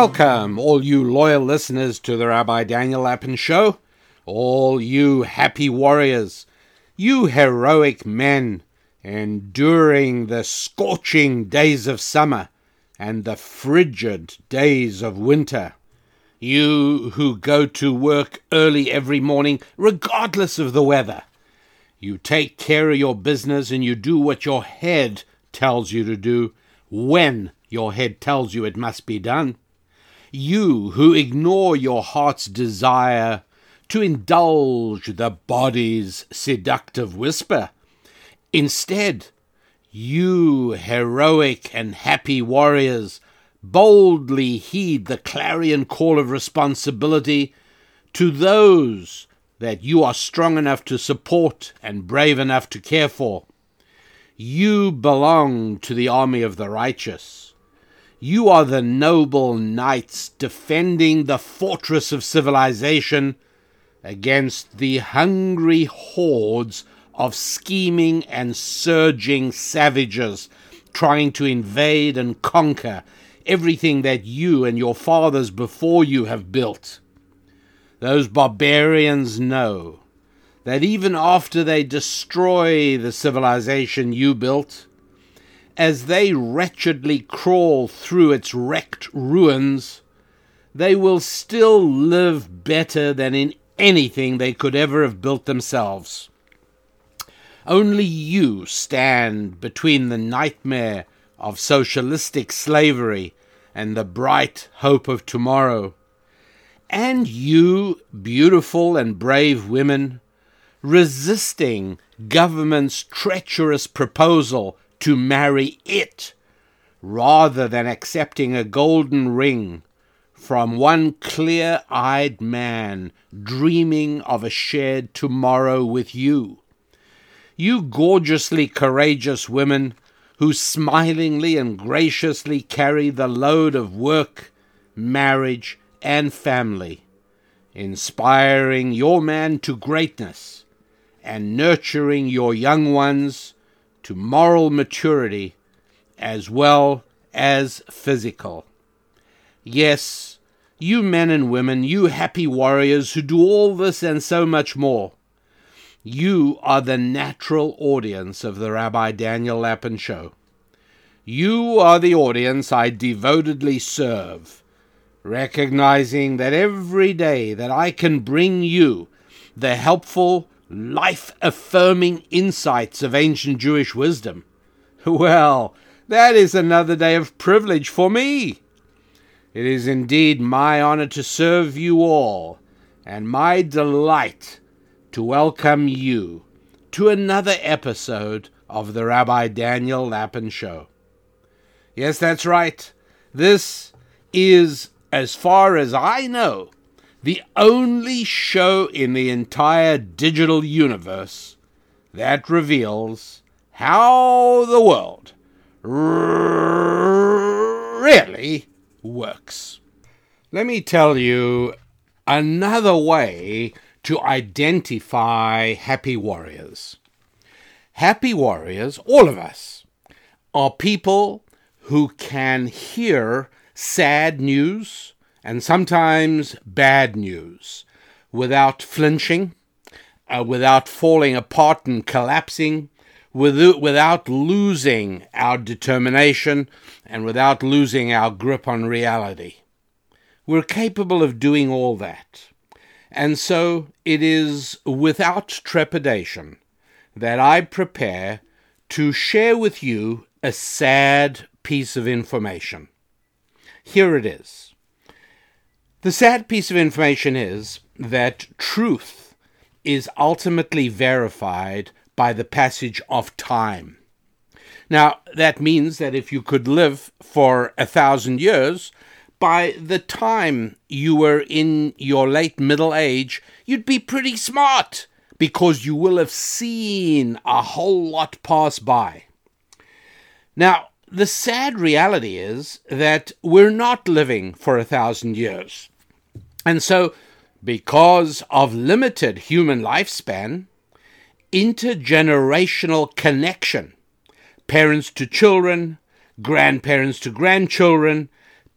Welcome, all you loyal listeners to the Rabbi Daniel Lapin Show, all you happy warriors, you heroic men enduring the scorching days of summer and the frigid days of winter, you who go to work early every morning regardless of the weather, you take care of your business and you do what your head tells you to do when your head tells you it must be done. You who ignore your heart's desire to indulge the body's seductive whisper. Instead, you heroic and happy warriors boldly heed the clarion call of responsibility to those that you are strong enough to support and brave enough to care for. You belong to the army of the righteous. You are the noble knights defending the fortress of civilization against the hungry hordes of scheming and surging savages trying to invade and conquer everything that you and your fathers before you have built. Those barbarians know that even after they destroy the civilization you built, as they wretchedly crawl through its wrecked ruins, they will still live better than in anything they could ever have built themselves. Only you stand between the nightmare of socialistic slavery and the bright hope of tomorrow. And you, beautiful and brave women, resisting government's treacherous proposal to marry it, rather than accepting a golden ring from one clear-eyed man dreaming of a shared tomorrow with you. You gorgeously courageous women who smilingly and graciously carry the load of work, marriage, and family, inspiring your man to greatness and nurturing your young ones to moral maturity as well as physical. Yes, you men and women, you happy warriors who do all this and so much more, you are the natural audience of the Rabbi Daniel Lapin Show. You are the audience I devotedly serve, recognizing that every day that I can bring you the helpful, life-affirming insights of ancient Jewish wisdom. Well, that is another day of privilege for me. It is indeed my honor to serve you all, and my delight to welcome you to another episode of the Rabbi Daniel Lapin Show. Yes, that's right. This is, as far as I know, the only show in the entire digital universe that reveals how the world really works. Let me tell you another way to identify happy warriors. Happy warriors, all of us, are people who can hear sad news and sometimes bad news without flinching, without falling apart and collapsing, without losing our determination, and without losing our grip on reality. We're capable of doing all that. And so it is without trepidation that I prepare to share with you a sad piece of information. Here it is. The sad piece of information is that truth is ultimately verified by the passage of time. Now, that means that if you could live for 1,000 years, by the time you were in your late middle age, you'd be pretty smart because you will have seen a whole lot pass by. Now, the sad reality is that we're not living for 1,000 years. And so, because of limited human lifespan, intergenerational connection, parents to children, grandparents to grandchildren,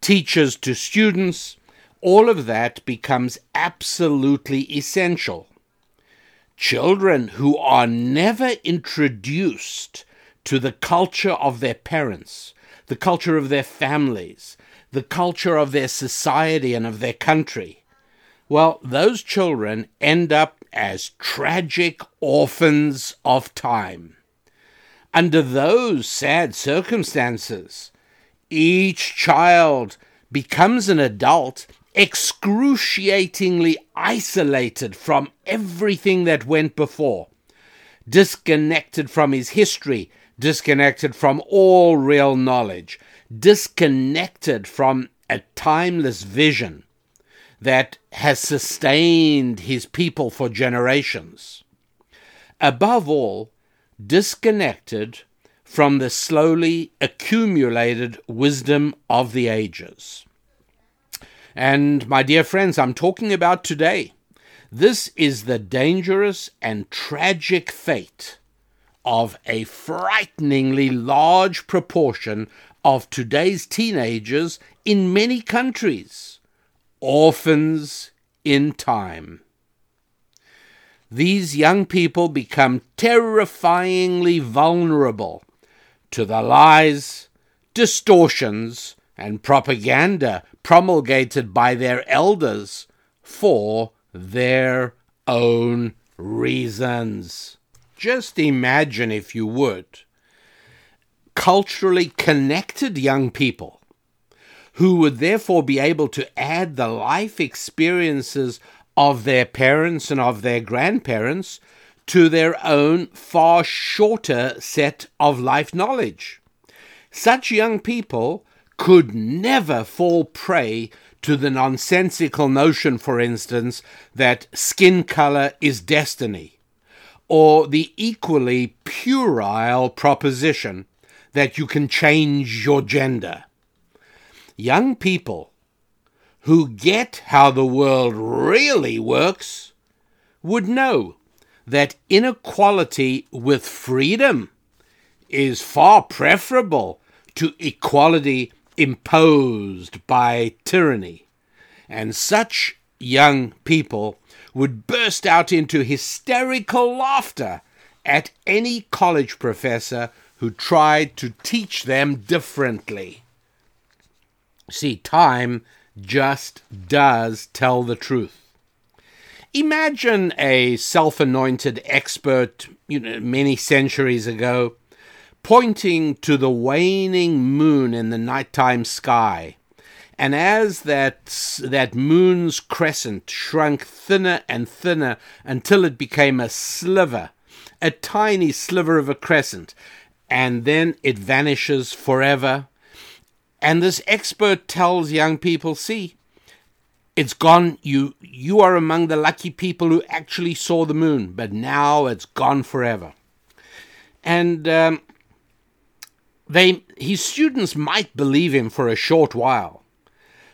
teachers to students, all of that becomes absolutely essential. Children who are never introduced to the culture of their parents, the culture of their families, the culture of their society and of their country, well, those children end up as tragic orphans of time. Under those sad circumstances, each child becomes an adult excruciatingly isolated from everything that went before, disconnected from his history, disconnected from all real knowledge, disconnected from a timeless vision that has sustained his people for generations. Above all, disconnected from the slowly accumulated wisdom of the ages. And my dear friends, I'm talking about today. This is the dangerous and tragic fate of a frighteningly large proportion of today's teenagers in many countries, orphans in time. These young people become terrifyingly vulnerable to the lies, distortions, and propaganda promulgated by their elders for their own reasons. Just imagine, if you would, culturally connected young people who would therefore be able to add the life experiences of their parents and of their grandparents to their own far shorter set of life knowledge. Such young people could never fall prey to the nonsensical notion, for instance, that skin color is destiny, or the equally puerile proposition that you can change your gender. Young people who get how the world really works would know that inequality with freedom is far preferable to equality imposed by tyranny. And such young people would burst out into hysterical laughter at any college professor who tried to teach them differently. See, time just does tell the truth. Imagine a self-anointed expert, many centuries ago, pointing to the waning moon in the nighttime sky. And as that moon's crescent shrunk thinner and thinner until it became a sliver, a tiny sliver of a crescent, and then it vanishes forever. And this expert tells young people, see, it's gone. You are among the lucky people who actually saw the moon, but now it's gone forever. And his students might believe him for a short while,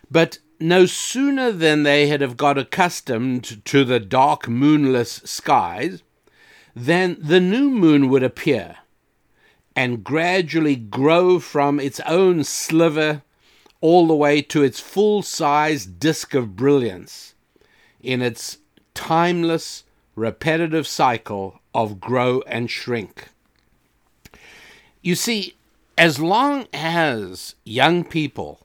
but no sooner than they had have got accustomed to the dark moonless skies, than the new moon would appear and gradually grow from its own sliver all the way to its full-sized disk of brilliance in its timeless, repetitive cycle of grow and shrink. You see, as long as young people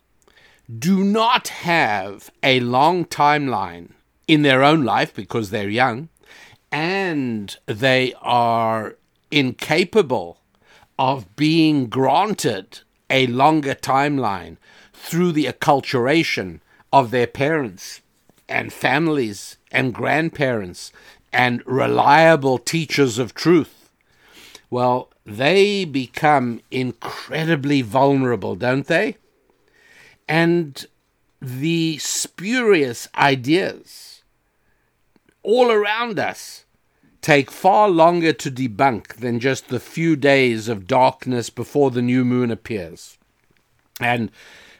do not have a long timeline in their own life because they're young, and they are incapable of being granted a longer timeline through the acculturation of their parents and families and grandparents and reliable teachers of truth, well, they become incredibly vulnerable, don't they? And the spurious ideas all around us take far longer to debunk than just the few days of darkness before the new moon appears. And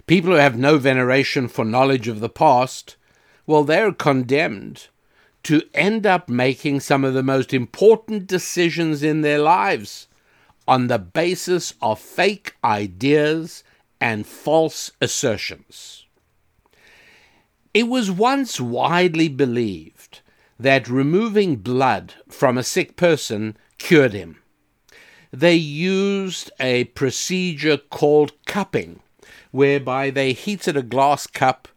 people who have no veneration for knowledge of the past, well, they're condemned to end up making some of the most important decisions in their lives on the basis of fake ideas and false assertions. It was once widely believed that removing blood from a sick person cured him. They used a procedure called cupping, whereby they heated a glass cup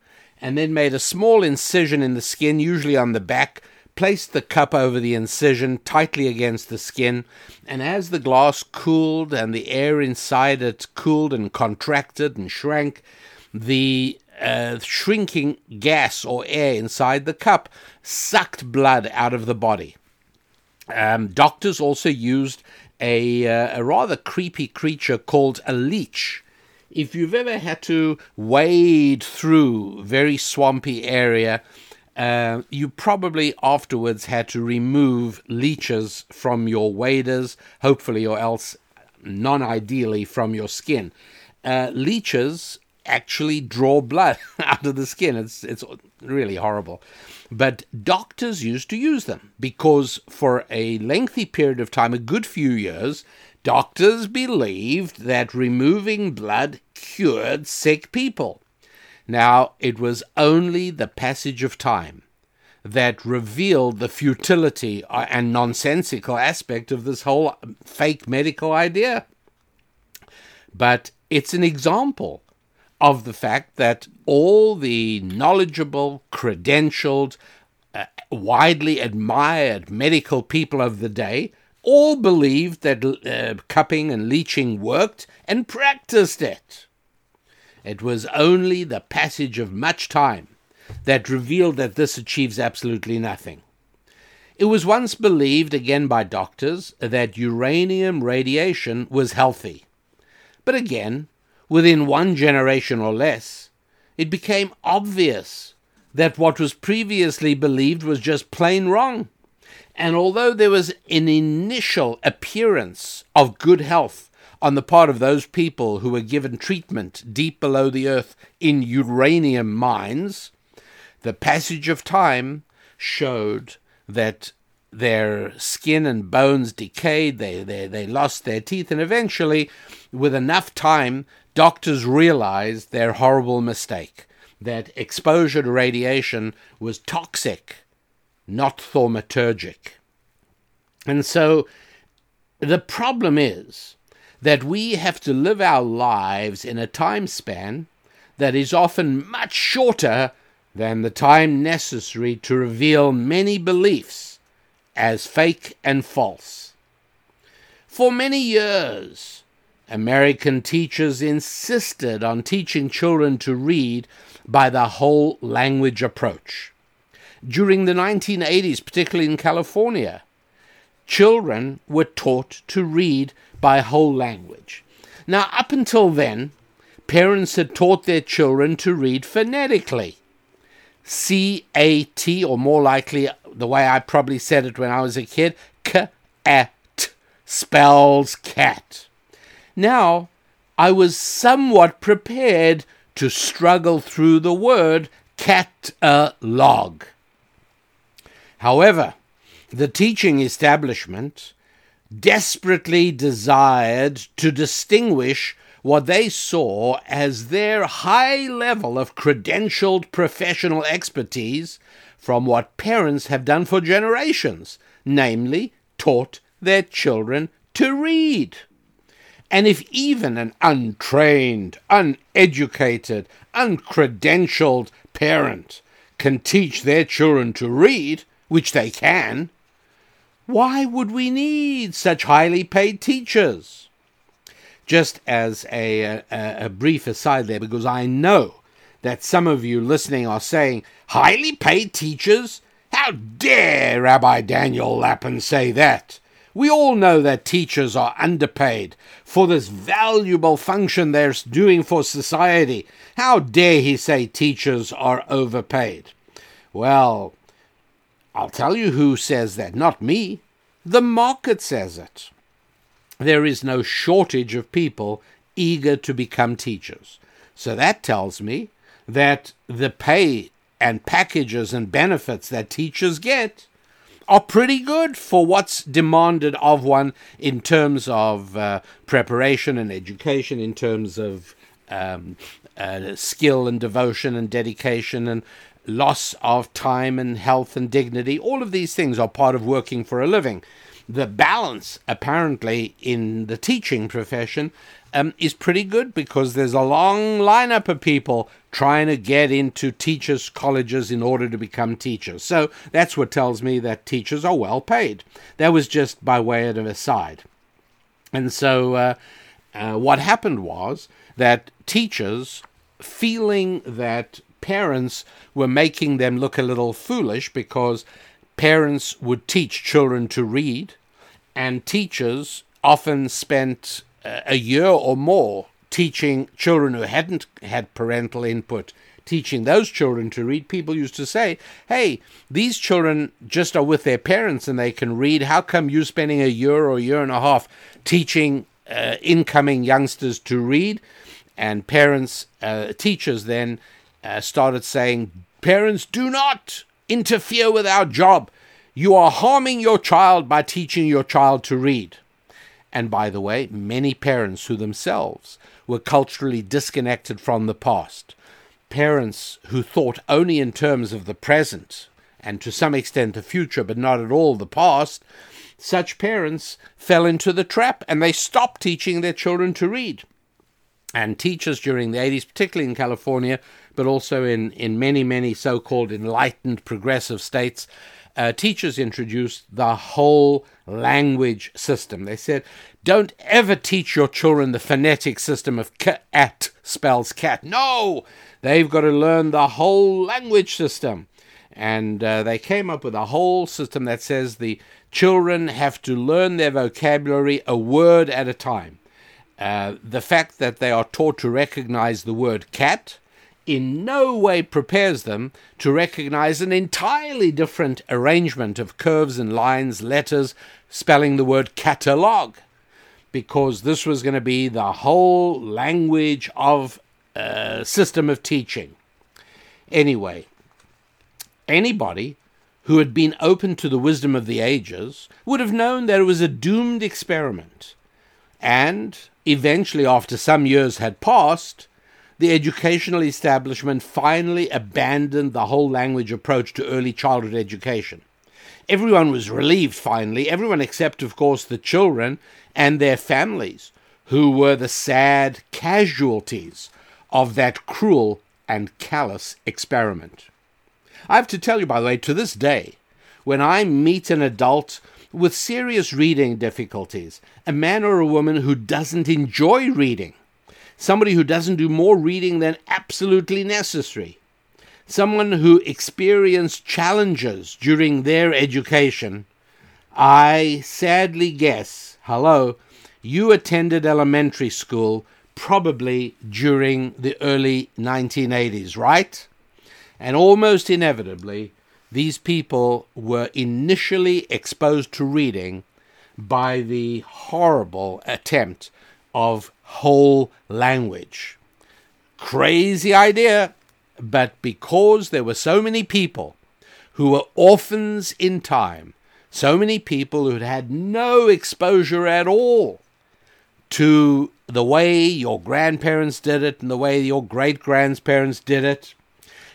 and then made a small incision in the skin, usually on the back, placed the cup over the incision tightly against the skin, and as the glass cooled and the air inside it cooled and contracted and shrank, the shrinking gas or air inside the cup sucked blood out of the body. Doctors also used a rather creepy creature called a leech. If you've ever had to wade through very swampy area, you probably afterwards had to remove leeches from your waders, hopefully, or else non-ideally from your skin. Leeches actually draw blood out of the skin. It's really horrible. But doctors used to use them because for a lengthy period of time, a good few years, doctors believed that removing blood cured sick people. Now, it was only the passage of time that revealed the futility and nonsensical aspect of this whole fake medical idea. But it's an example of the fact that all the knowledgeable, credentialed, widely admired medical people of the day all believed that cupping and leeching worked and practiced it. It was only the passage of much time that revealed that this achieves absolutely nothing. It was once believed, again by doctors, that uranium radiation was healthy. But again, within one generation or less, it became obvious that what was previously believed was just plain wrong. And although there was an initial appearance of good health on the part of those people who were given treatment deep below the earth in uranium mines, the passage of time showed that their skin and bones decayed, they lost their teeth, and eventually, with enough time, doctors realized their horrible mistake, that exposure to radiation was toxic, not thaumaturgic. And so the problem is that we have to live our lives in a time span that is often much shorter than the time necessary to reveal many beliefs as fake and false. For many years, American teachers insisted on teaching children to read by the whole language approach. During the 1980s, particularly in California, children were taught to read by whole language. Now, up until then, parents had taught their children to read phonetically. C-A-T, or more likely, the way I probably said it when I was a kid, C-A-T, spells cat. Now, I was somewhat prepared to struggle through the word catalog. However, the teaching establishment desperately desired to distinguish what they saw as their high level of credentialed professional expertise from what parents have done for generations, namely taught their children to read. And if even an untrained, uneducated, uncredentialed parent can teach their children to read, which they can, why would we need such highly paid teachers? Just as a brief aside there, because I know that some of you listening are saying, highly paid teachers? How dare Rabbi Daniel Lapin say that? We all know that teachers are underpaid for this valuable function they're doing for society. How dare he say teachers are overpaid? Well, I'll tell you who says that, not me. The market says it. There is no shortage of people eager to become teachers. So that tells me that the pay and packages and benefits that teachers get are pretty good for what's demanded of one in terms of preparation and education, in terms of skill and devotion and dedication and loss of time and health and dignity. All of these things are part of working for a living. The balance, apparently, in the teaching profession is pretty good, because there's a long lineup of people trying to get into teachers' colleges in order to become teachers. So that's what tells me that teachers are well paid. That was just by way of an aside. And so what happened was that teachers, feeling that parents were making them look a little foolish because parents would teach children to read, and teachers often spent a year or more teaching children who hadn't had parental input, teaching those children to read. People used to say, hey, these children just are with their parents and they can read. How come you're spending a year or a year and a half teaching incoming youngsters to read? And parents, teachers then started saying, parents, do not interfere with our job. You are harming your child by teaching your child to read. And by the way, many parents who themselves were culturally disconnected from the past, parents who thought only in terms of the present and to some extent the future, but not at all the past, such parents fell into the trap and they stopped teaching their children to read. And teachers during the 80s, particularly in California, but also in many, many so-called enlightened progressive states, teachers introduced the whole language system. They said, don't ever teach your children the phonetic system of at spells cat. No, they've got to learn the whole language system. And they came up with a whole system that says the children have to learn their vocabulary a word at a time. The fact that they are taught to recognize the word cat in no way prepares them to recognize an entirely different arrangement of curves and lines, letters, spelling the word catalog, because this was going to be the whole language of system of teaching. Anyway, anybody who had been open to the wisdom of the ages would have known that it was a doomed experiment. And eventually, after some years had passed, the educational establishment finally abandoned the whole language approach to early childhood education. Everyone was relieved, finally, everyone except, of course, the children and their families, who were the sad casualties of that cruel and callous experiment. I have to tell you, by the way, to this day, when I meet an adult with serious reading difficulties, a man or a woman who doesn't enjoy reading, somebody who doesn't do more reading than absolutely necessary, someone who experienced challenges during their education, I sadly guess, hello, you attended elementary school probably during the early 1980s, right? And almost inevitably, these people were initially exposed to reading by the horrible attempt of whole language. Crazy idea, but because there were so many people who were orphans in time, so many people who had had no exposure at all to the way your grandparents did it and the way your great-grandparents did it.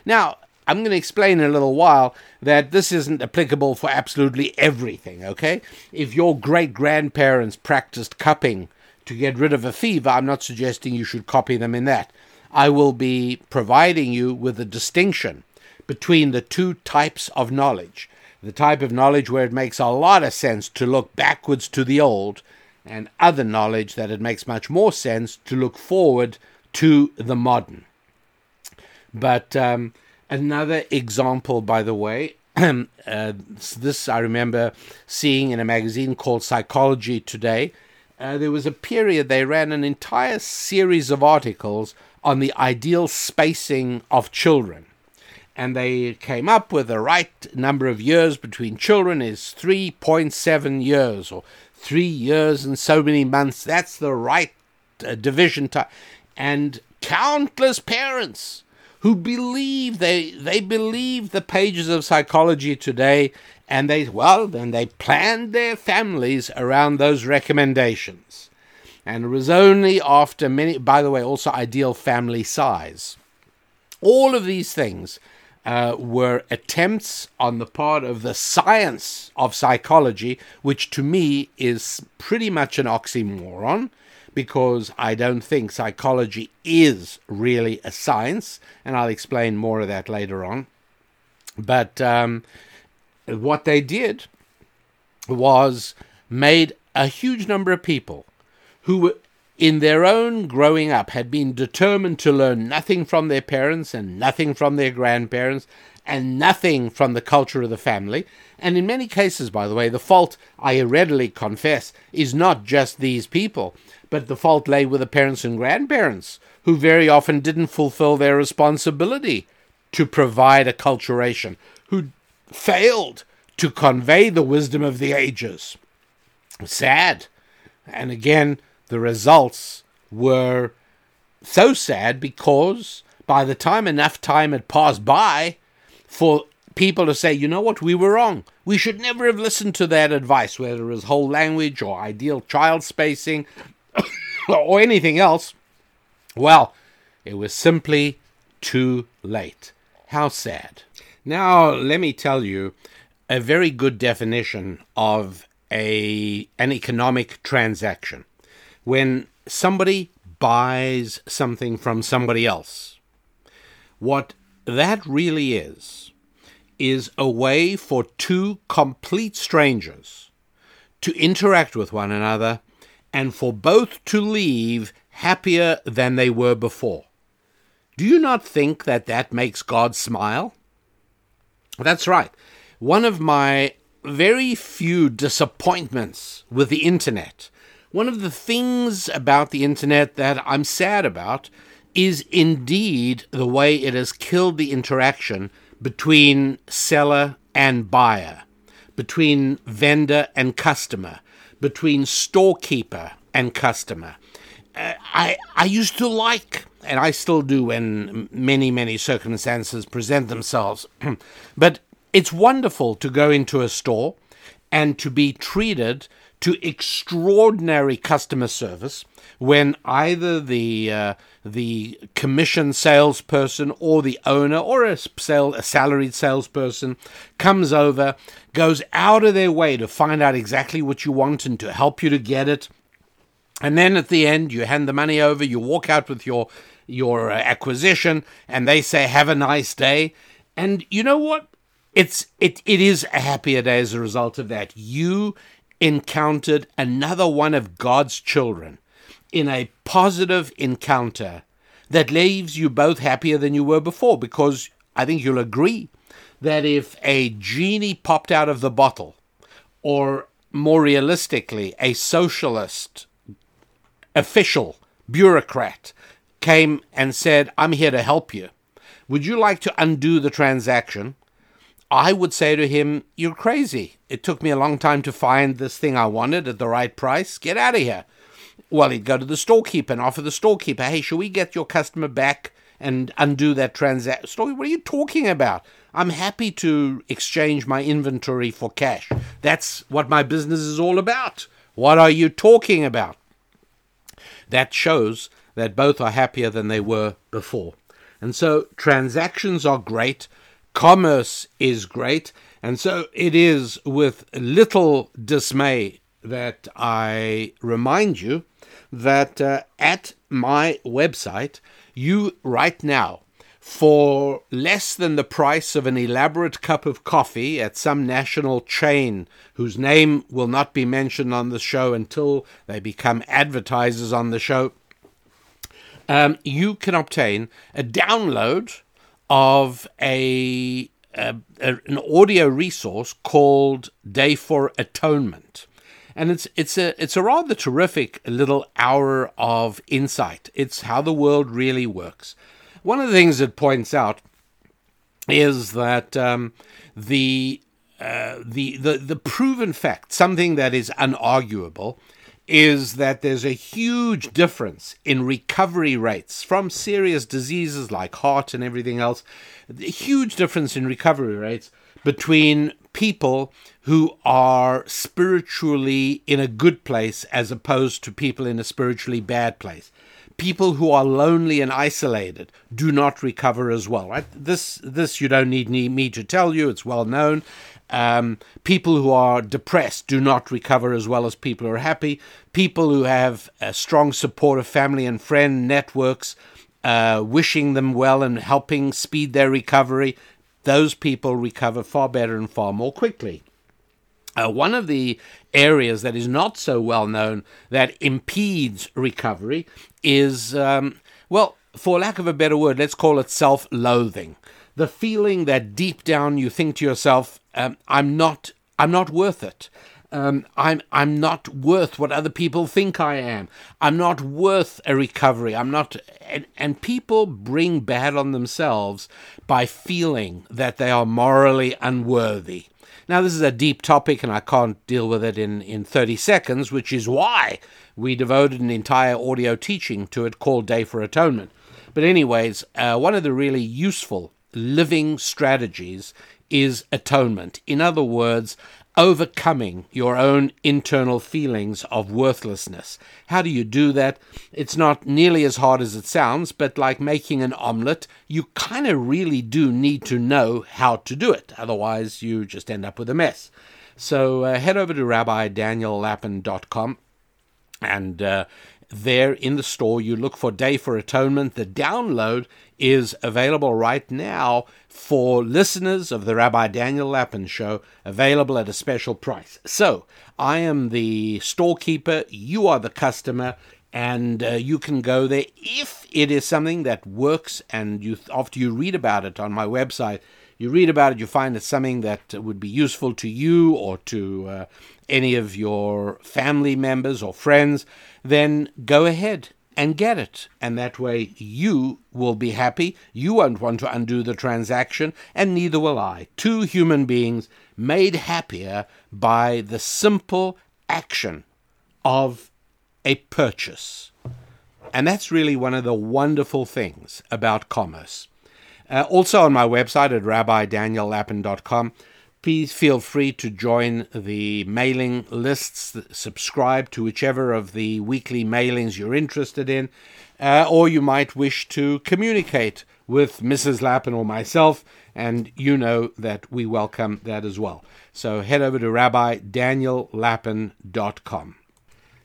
Now, I'm going to explain in a little while that this isn't applicable for absolutely everything, okay? If your great-grandparents practiced cupping to get rid of a fever, I'm not suggesting you should copy them in that. I will be providing you with a distinction between the two types of knowledge. The type of knowledge where it makes a lot of sense to look backwards to the old, and other knowledge that it makes much more sense to look forward to the modern. But another example, by the way, this I remember seeing in a magazine called Psychology Today. There was a period they ran an entire series of articles on the ideal spacing of children. And they came up with the right number of years between children is 3.7 years or 3 years and so many months. That's the right division time. And countless parents who believe they believe the pages of Psychology Today, and they planned their families around those recommendations. And it was only after many, by the way, also ideal family size. All of these things were attempts on the part of the science of psychology, which to me is pretty much an oxymoron, because I don't think psychology is really a science, and I'll explain more of that later on. But what they did was made a huge number of people who were in their own growing up had been determined to learn nothing from their parents and nothing from their grandparents and nothing from the culture of the family. And in many cases, by the way, the fault, I readily confess, is not just these people, but the fault lay with the parents and grandparents, who very often didn't fulfill their responsibility to provide acculturation, who failed to convey the wisdom of the ages. Sad. And again, the results were so sad, because by the time enough time had passed by for people to say, you know what, we were wrong. We should never have listened to that advice, whether it was whole language or ideal child spacing or anything else. Well, it was simply too late. How sad. Now, let me tell you a very good definition of an economic transaction. When somebody buys something from somebody else, what that really is a way for two complete strangers to interact with one another and for both to leave happier than they were before. Do you not think that that makes God smile? That's right. One of my very few disappointments with the internet, one of the things about the internet that I'm sad about, is indeed the way it has killed the interaction between seller and buyer, between vendor and customer, between storekeeper and customer. I used to like, and I still do when many, many circumstances present themselves, but it's wonderful to go into a store and to be treated to extraordinary customer service when either the commission salesperson or the owner or a salaried salesperson comes over, goes out of their way to find out exactly what you want and to help you to get it. And then at the end, you hand the money over, you walk out with your acquisition, and they say, have a nice day. And you know what? It is a happier day as a result of that. You encountered another one of God's children in a positive encounter that leaves you both happier than you were before, because I think you'll agree that if a genie popped out of the bottle, or more realistically, a socialist official, bureaucrat, came and said, I'm here to help you. Would you like to undo the transaction? I would say to him, you're crazy. It took me a long time to find this thing I wanted at the right price. Get out of here. Well, he'd go to the storekeeper and offer the storekeeper, hey, should we get your customer back and undo that transaction? What are you talking about? I'm happy to exchange my inventory for cash. That's what my business is all about. What are you talking about? That shows that both are happier than they were before. And so transactions are great. Commerce is great, and so it is with little dismay that I remind you that at my website, you right now, for less than the price of an elaborate cup of coffee at some national chain whose name will not be mentioned on the show until they become advertisers on the show, you can obtain a download of an audio resource called Day for Atonement. And it's a rather terrific little hour of insight. It's how the world really works. One of the things it points out is that the proven fact, something that is unarguable, is that there's a huge difference in recovery rates from serious diseases like heart and everything else, a huge difference in recovery rates between people who are spiritually in a good place as opposed to people in a spiritually bad place. People who are lonely and isolated do not recover as well, right? This you don't need me to tell you. It's well known. People who are depressed do not recover as well as people who are happy. People who have a strong support of family and friend networks, wishing them well and helping speed their recovery, those people recover far better and far more quickly. One of the areas that is not so well known that impedes recovery is, for lack of a better word, let's call it self-loathing. The feeling that deep down you think to yourself, I'm not worth it. I'm not worth what other people think I am. I'm not worth a recovery. I'm not, and people bring bad on themselves by feeling that they are morally unworthy. Now, this is a deep topic, and I can't deal with it in 30 seconds, which is why we devoted an entire audio teaching to it called Day for Atonement. But anyways, one of the really useful living strategies is atonement. In other words, overcoming your own internal feelings of worthlessness. How do you do that? It's not nearly as hard as it sounds, but like making an omelet, you kind of really do need to know how to do it. Otherwise, you just end up with a mess. So head over to RabbiDanielLapin.com and there in the store, you look for Day for Atonement. The download is available right now for listeners of the Rabbi Daniel Lapin Show, available at a special price. So I am the storekeeper, you are the customer, and you can go there if it is something that works. And you, after you read about it on my website, you read about it, you find it's something that would be useful to you or to any of your family members or friends, then go ahead and get it. And that way you will be happy. You won't want to undo the transaction, and neither will I. Two human beings made happier by the simple action of a purchase. And that's really one of the wonderful things about commerce. Also on my website at RabbiDanielLapin.com, please feel free to join the mailing lists, subscribe to whichever of the weekly mailings you're interested in, or you might wish to communicate with Mrs. Lapin or myself, and you know that we welcome that as well. So head over to RabbiDanielLapin.com.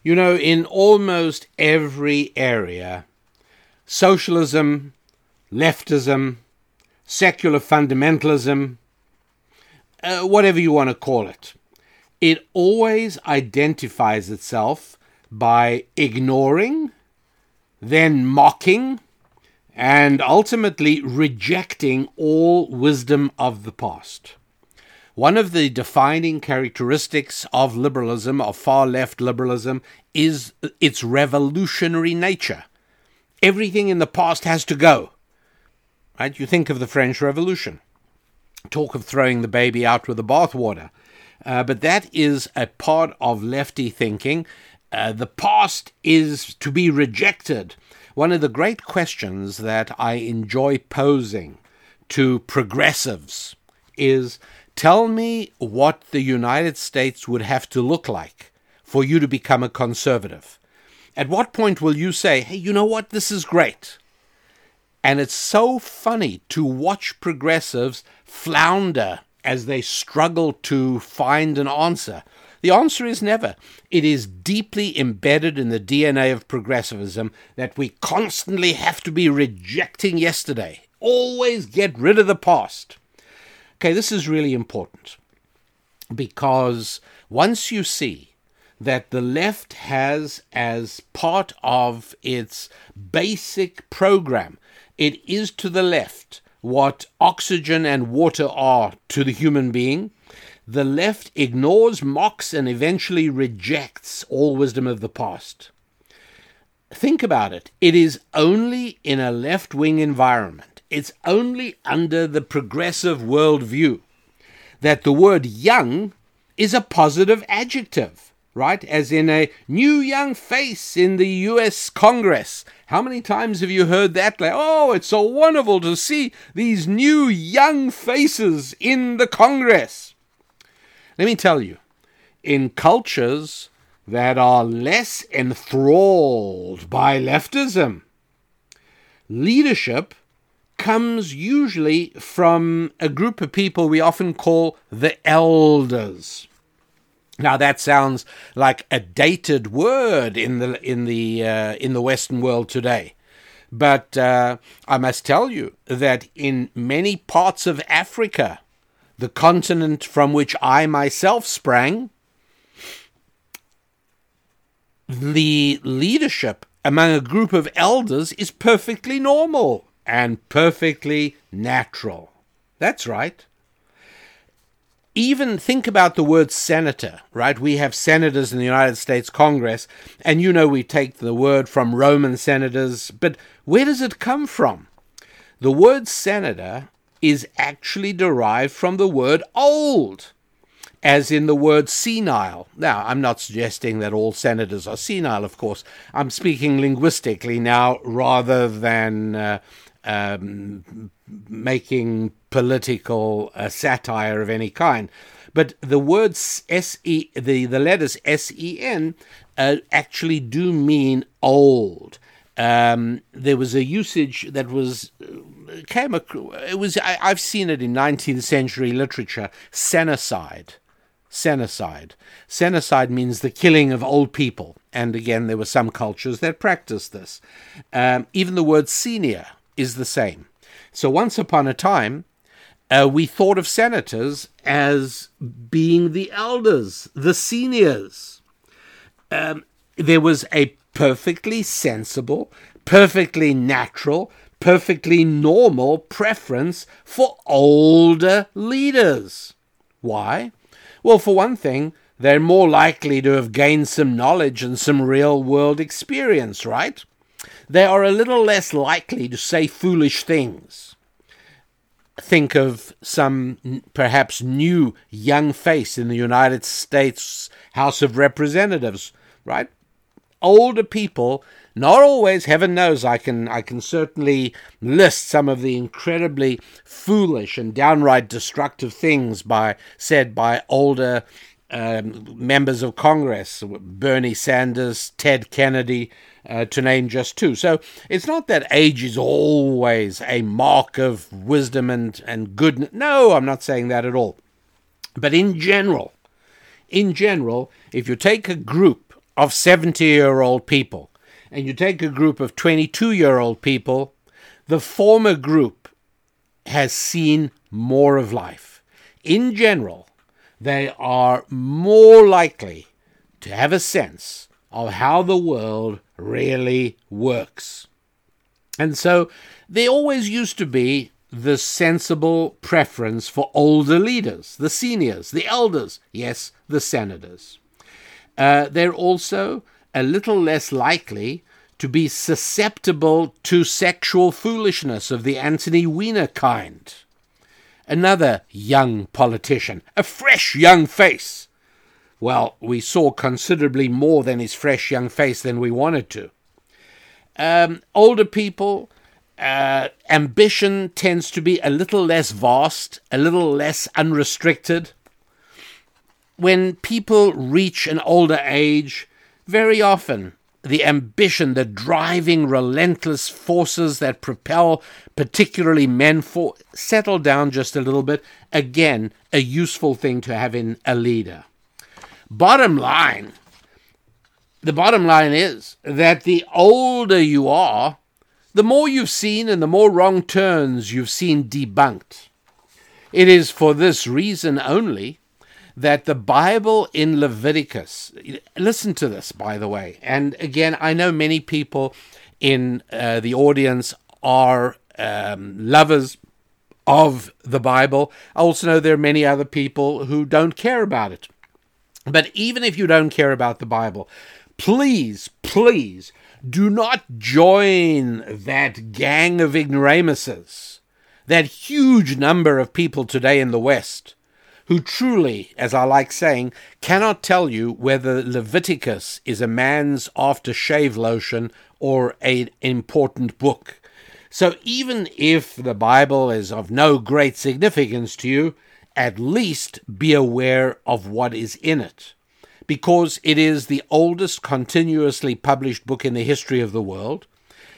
You know, in almost every area, socialism, leftism, secular fundamentalism, whatever you want to call it. It always identifies itself by ignoring, then mocking, and ultimately rejecting all wisdom of the past. One of the defining characteristics of liberalism, of far-left liberalism, is its revolutionary nature. Everything in the past has to go. Right? You think of the French Revolution, talk of throwing the baby out with the bathwater. But that is a part of lefty thinking. The past is to be rejected. One of the great questions that I enjoy posing to progressives is, tell me what the United States would have to look like for you to become a conservative. At what point will you say, hey, you know what, this is great? And it's so funny to watch progressives flounder as they struggle to find an answer. The answer is never. It is deeply embedded in the DNA of progressivism that we constantly have to be rejecting yesterday. Always get rid of the past. Okay, this is really important because once you see that the left has as part of its basic program, it is to the left what oxygen and water are to the human being. The left ignores, mocks, and eventually rejects all wisdom of the past. Think about it. It is only in a left-wing environment. It's only under the progressive worldview that the word young is a positive adjective. Right? As in a new young face in the U.S. Congress. How many times have you heard that? Like, oh, it's so wonderful to see these new young faces in the Congress. Let me tell you, in cultures that are less enthralled by leftism, leadership comes usually from a group of people we often call the elders. Now that sounds like a dated word in the Western world today, but I must tell you that in many parts of Africa, the continent from which I myself sprang, the leadership among a group of elders is perfectly normal and perfectly natural. That's right. Even think about the word senator, right? We have senators in the United States Congress, and you know we take the word from Roman senators, but where does it come from? The word senator is actually derived from the word old, as in the word senile. Now, I'm not suggesting that all senators are senile, of course. I'm speaking linguistically now rather than making political satire of any kind. But the word the letters S-E-N actually do mean old. There was a usage that was I've seen it in 19th century literature, senicide. Senicide means the killing of old people. And again, there were some cultures that practiced this. Even the word senior is the same. So once upon a time, we thought of senators as being the elders, the seniors. There was a perfectly sensible, perfectly natural, perfectly normal preference for older leaders. Why? Well, for one thing, they're more likely to have gained some knowledge and some real-world experience, right? They are a little less likely to say foolish things. Think of some perhaps new young face in the United States House of Representatives, right? Older people, not always, heaven knows, I can certainly list some of the incredibly foolish and downright destructive things said by older members of Congress, Bernie Sanders, Ted Kennedy, to name just two. So it's not that age is always a mark of wisdom and goodness. No, I'm not saying that at all. But in general, if you take a group of 70-year-old people and you take a group of 22-year-old people, the former group has seen more of life. In general, they are more likely to have a sense of how the world really works. And so there always used to be the sensible preference for older leaders, the seniors, the elders, yes, the senators. They're also a little less likely to be susceptible to sexual foolishness of the Anthony Weiner kind. Another young politician, a fresh young face. Well, we saw considerably more than his fresh young face than we wanted to. Older people, ambition tends to be a little less vast, a little less unrestricted. When people reach an older age, very often the ambition, the driving, relentless forces that propel particularly men for settle down just a little bit. Again, a useful thing to have in a leader. The bottom line is that the older you are, the more you've seen and the more wrong turns you've seen debunked. It is for this reason only that the Bible in Leviticus, listen to this, by the way, and again, I know many people in the audience are lovers of the Bible. I also know there are many other people who don't care about it. But even if you don't care about the Bible, please, please do not join that gang of ignoramuses, that huge number of people today in the West who truly, as I like saying, cannot tell you whether Leviticus is a man's after-shave lotion or an important book. So even if the Bible is of no great significance to you, at least be aware of what is in it, because it is the oldest continuously published book in the history of the world.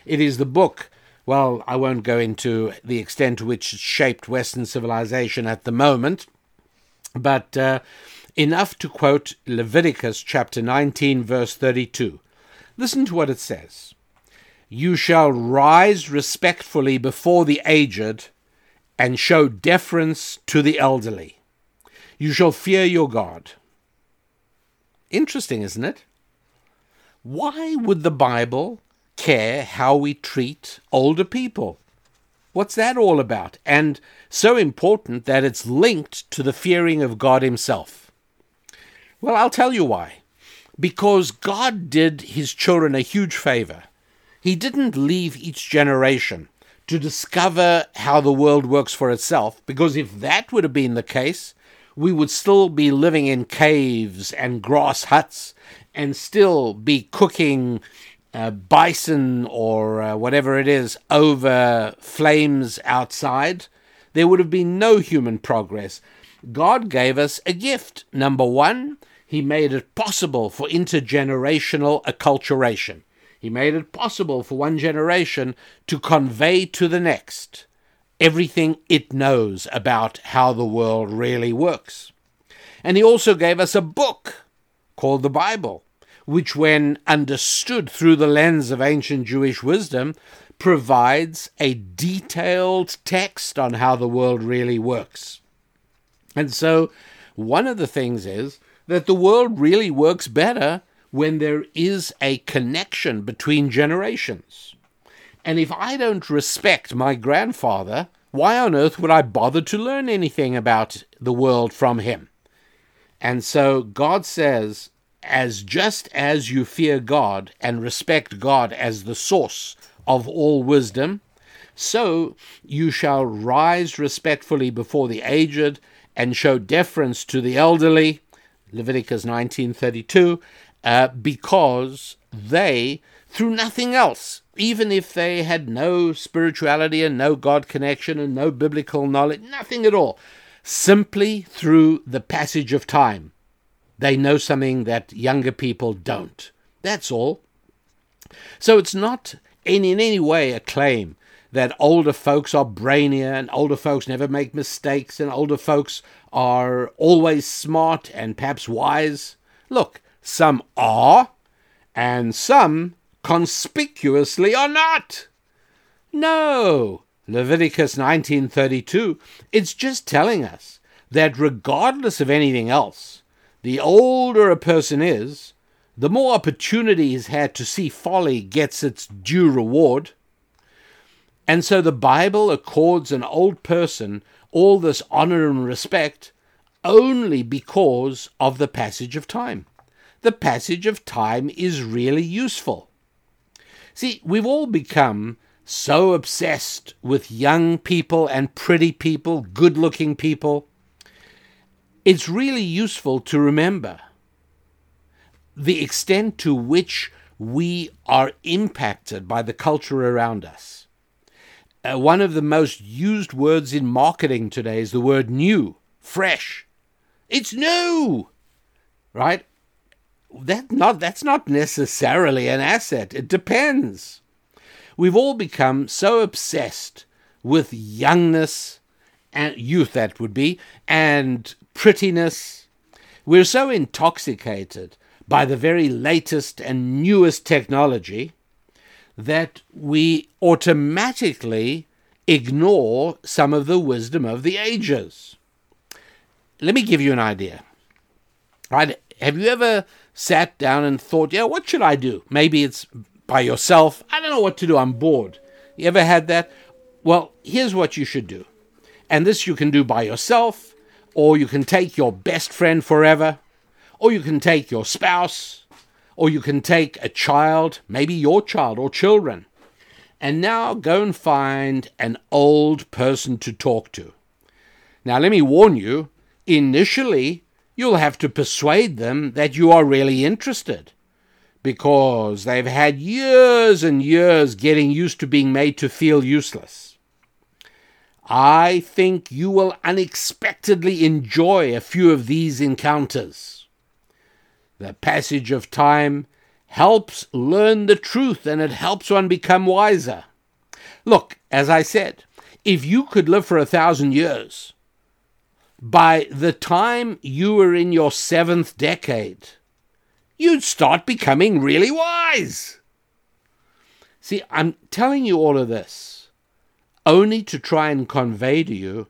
It is the book, well, I won't go into the extent to which it shaped Western civilization at the moment, but enough to quote Leviticus chapter 19, verse 32. Listen to what it says. You shall rise respectfully before the aged and show deference to the elderly. You shall fear your God. Interesting, isn't it? Why would the Bible care how we treat older people? What's that all about? And so important that it's linked to the fearing of God himself. Well, I'll tell you why. Because God did his children a huge favor. He didn't leave each generation to discover how the world works for itself, because if that would have been the case, we would still be living in caves and grass huts and still be cooking bison or whatever it is over flames outside. There would have been no human progress. God gave us a gift. Number one, he made it possible for intergenerational acculturation. He made it possible for one generation to convey to the next everything it knows about how the world really works. And he also gave us a book called the Bible, which, when understood through the lens of ancient Jewish wisdom, provides a detailed text on how the world really works. And so one of the things is that the world really works better when there is a connection between generations. And if I don't respect my grandfather, why on earth would I bother to learn anything about the world from him? And so God says, as just as you fear God and respect God as the source of all wisdom, so you shall rise respectfully before the aged and show deference to the elderly, Leviticus 19:32, because they, through nothing else, even if they had no spirituality and no God connection and no biblical knowledge, nothing at all, simply through the passage of time, they know something that younger people don't. That's all. So it's not in any way a claim that older folks are brainier and older folks never make mistakes and older folks are always smart and perhaps wise. Look, some are and some conspicuously or not. No, Leviticus 19:32, it's just telling us that regardless of anything else, the older a person is, the more opportunity he's had to see folly gets its due reward. And so the Bible accords an old person all this honor and respect only because of the passage of time. The passage of time is really useful. See, we've all become so obsessed with young people and pretty people, good-looking people. It's really useful to remember the extent to which we are impacted by the culture around us. One of the most used words in marketing today is the word new, fresh. It's new, right? That's not necessarily an asset. It depends. We've all become so obsessed with youngness and youth, that would be, and prettiness. We're so intoxicated by the very latest and newest technology that we automatically ignore some of the wisdom of the ages. Let me give you an idea. Right? Have you ever sat down and thought, yeah, what should I do? Maybe it's by yourself. I don't know what to do. I'm bored. You ever had that? Well, here's what you should do. And this you can do by yourself, or you can take your best friend forever, or you can take your spouse, or you can take a child, maybe your child or children. And now go and find an old person to talk to. Now, let me warn you, initially, you'll have to persuade them that you are really interested, because they've had years and years getting used to being made to feel useless. I think you will unexpectedly enjoy a few of these encounters. The passage of time helps learn the truth, and it helps one become wiser. Look, as I said, if you could live for 1,000 years, by the time you were in your 7th decade, you'd start becoming really wise. See, I'm telling you all of this only to try and convey to you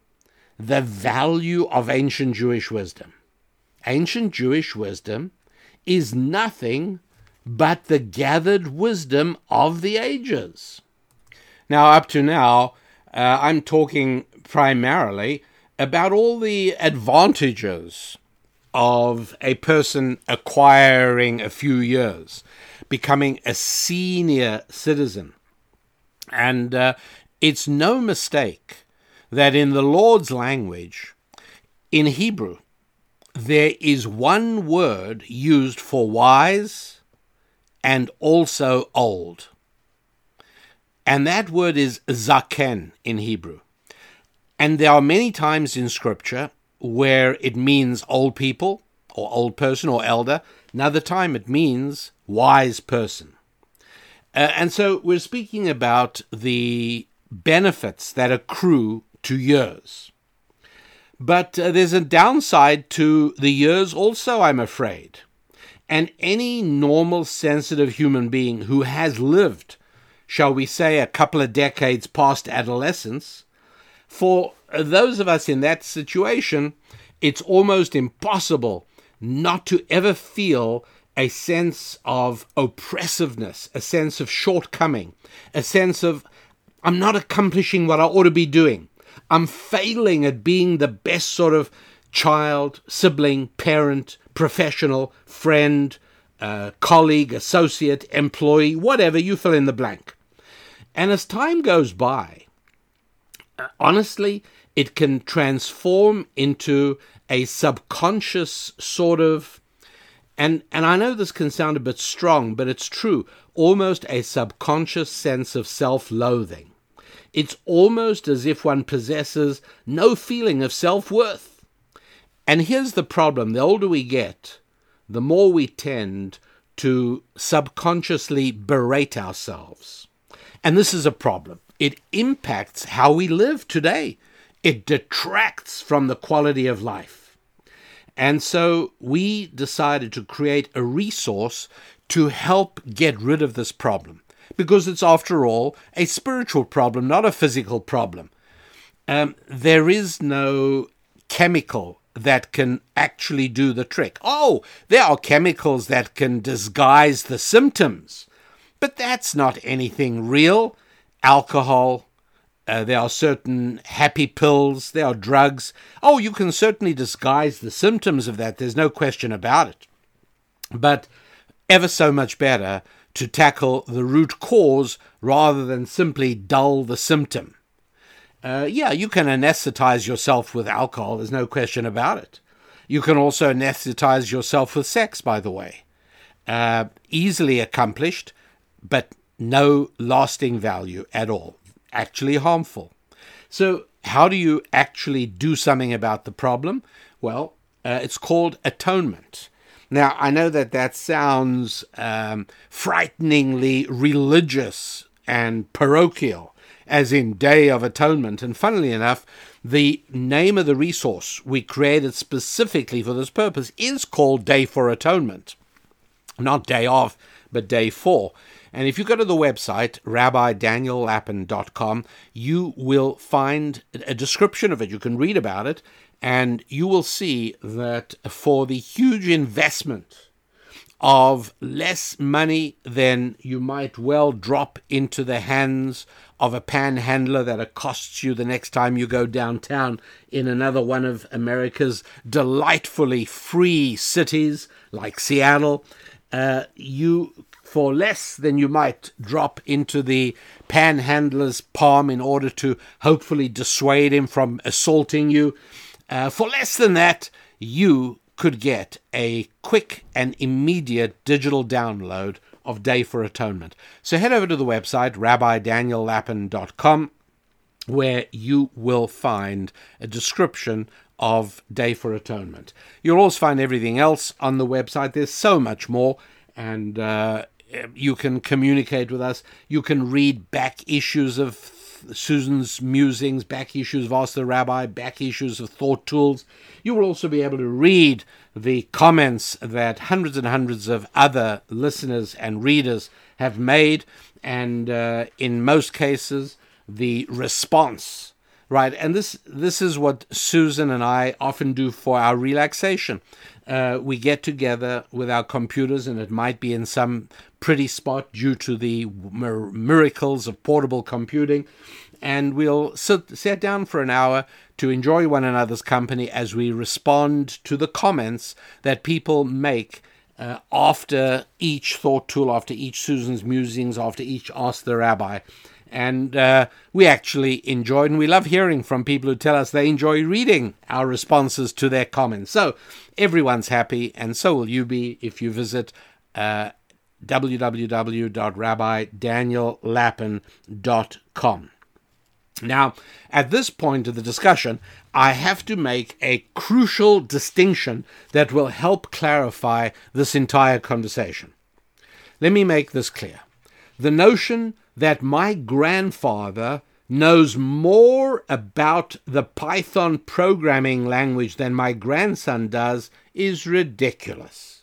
the value of ancient Jewish wisdom. Ancient Jewish wisdom is nothing but the gathered wisdom of the ages. Now, up to now, I'm talking primarily about all the advantages of a person acquiring a few years, becoming a senior citizen. And it's no mistake that in the Lord's language, in Hebrew, there is one word used for wise and also old. And that word is zaken in Hebrew. And there are many times in Scripture where it means old people or old person or elder. Another time it means wise person. And so we're speaking about the benefits that accrue to years. But there's a downside to the years also, I'm afraid. And any normal, sensitive human being who has lived, shall we say, a couple of decades past adolescence, for those of us in that situation, it's almost impossible not to ever feel a sense of oppressiveness, a sense of shortcoming, a sense of, I'm not accomplishing what I ought to be doing. I'm failing at being the best sort of child, sibling, parent, professional, friend, colleague, associate, employee, whatever, you fill in the blank. And as time goes by, honestly, it can transform into a subconscious sort of, and I know this can sound a bit strong, but it's true, almost a subconscious sense of self-loathing. It's almost as if one possesses no feeling of self-worth. And here's the problem. The older we get, the more we tend to subconsciously berate ourselves. And this is a problem. It impacts how we live today. It detracts from the quality of life. And so we decided to create a resource to help get rid of this problem, because it's, after all, a spiritual problem, not a physical problem. There is no chemical that can actually do the trick. Oh, there are chemicals that can disguise the symptoms, but that's not anything real. Alcohol, there are certain happy pills, there are drugs. Oh, you can certainly disguise the symptoms of that. There's no question about it. But ever so much better to tackle the root cause rather than simply dull the symptom. Yeah, you can anesthetize yourself with alcohol. There's no question about it. You can also anesthetize yourself with sex, by the way. Easily accomplished, but no lasting value at all, actually harmful. So how do you actually do something about the problem? Well, it's called atonement. Now, I know that sounds frighteningly religious and parochial, as in Day of Atonement. And funnily enough, the name of the resource we created specifically for this purpose is called Day for Atonement. Not Day of, but Day for. And if you go to the website, RabbiDanielLapin.com, you will find a description of it. You can read about it, and you will see that for the huge investment of less money than you might well drop into the hands of a panhandler that it costs you the next time you go downtown in another one of America's delightfully free cities like Seattle, you for less than you might drop into the panhandler's palm in order to hopefully dissuade him from assaulting you. For less than that, you could get a quick and immediate digital download of Day for Atonement. So head over to the website, RabbiDanielLapin.com, where you will find a description of Day for Atonement. You'll also find everything else on the website. There's so much more, and you can communicate with us. You can read back issues of Susan's musings, back issues of Ask the Rabbi, back issues of Thought Tools. You will also be able to read the comments that hundreds and hundreds of other listeners and readers have made, and in most cases, the response. Right, and this is what Susan and I often do for our relaxation. We get together with our computers, and it might be in some pretty spot due to the miracles of portable computing, and we'll sit down for an hour to enjoy one another's company as we respond to the comments that people make after each Thought Tool, after each Susan's musings, after each Ask the Rabbi. And we actually enjoy, and we love hearing from people who tell us they enjoy reading our responses to their comments. So everyone's happy, and so will you be if you visit www.RabbiDanielLapin.com. Now, at this point of the discussion, I have to make a crucial distinction that will help clarify this entire conversation. Let me make this clear. The notion that my grandfather knows more about the Python programming language than my grandson does is ridiculous.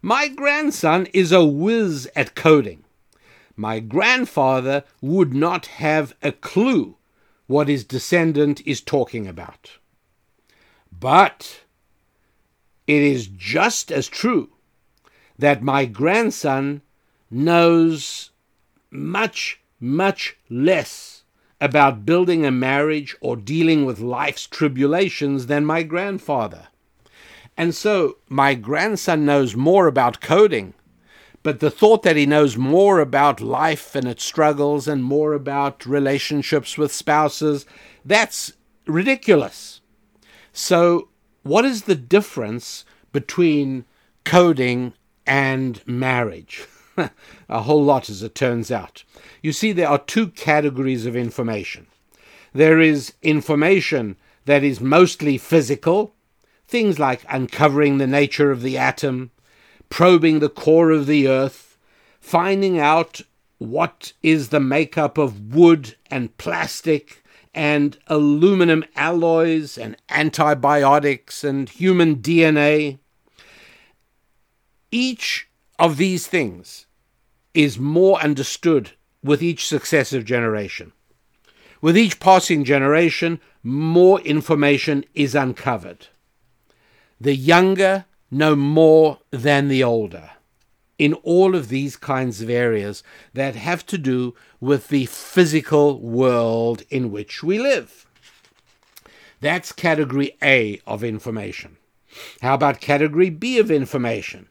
My grandson is a whiz at coding. My grandfather would not have a clue what his descendant is talking about. But it is just as true that my grandson knows much, much less about building a marriage or dealing with life's tribulations than my grandfather. And so my grandson knows more about coding, but the thought that he knows more about life and its struggles and more about relationships with spouses, that's ridiculous. So what is the difference between coding and marriage? A whole lot, as it turns out. You see, there are two categories of information. There is information that is mostly physical, things like uncovering the nature of the atom, probing the core of the earth, finding out what is the makeup of wood and plastic and aluminum alloys and antibiotics and human DNA. Each of these things is more understood with each successive generation. With each passing generation, more information is uncovered. The younger know more than the older in all of these kinds of areas that have to do with the physical world in which we live. That's category A of information. How about category B of information?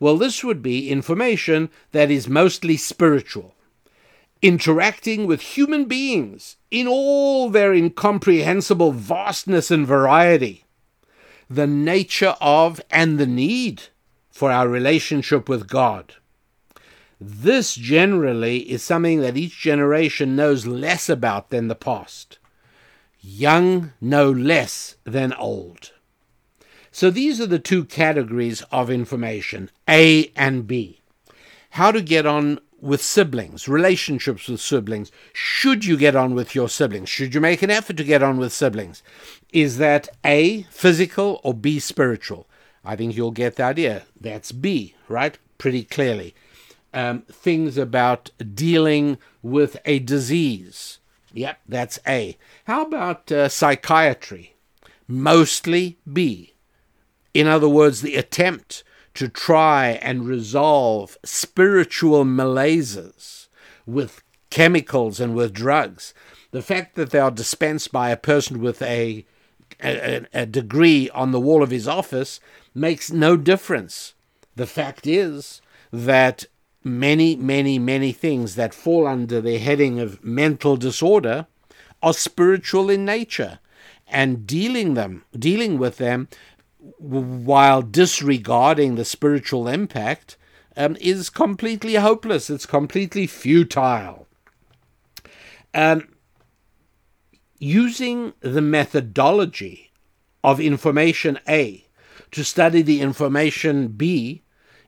Well, this would be information that is mostly spiritual. Interacting with human beings in all their incomprehensible vastness and variety. The nature of and the need for our relationship with God. This generally is something that each generation knows less about than the past. Young know less than old. So these are the two categories of information, A and B. How to get on with siblings, relationships with siblings. Should you get on with your siblings? Should you make an effort to get on with siblings? Is that A, physical, or B, spiritual? I think you'll get the idea. That's B, right? Pretty clearly. Things about dealing with a disease. Yep, that's A. How about psychiatry? Mostly B. In other words, the attempt to try and resolve spiritual malaises with chemicals and with drugs. The fact that they are dispensed by a person with a degree on the wall of his office makes no difference. The fact is that many, many, many things that fall under the heading of mental disorder are spiritual in nature, and dealing with them while disregarding the spiritual impact, is completely hopeless. It's completely futile. using the methodology of information A to study the information B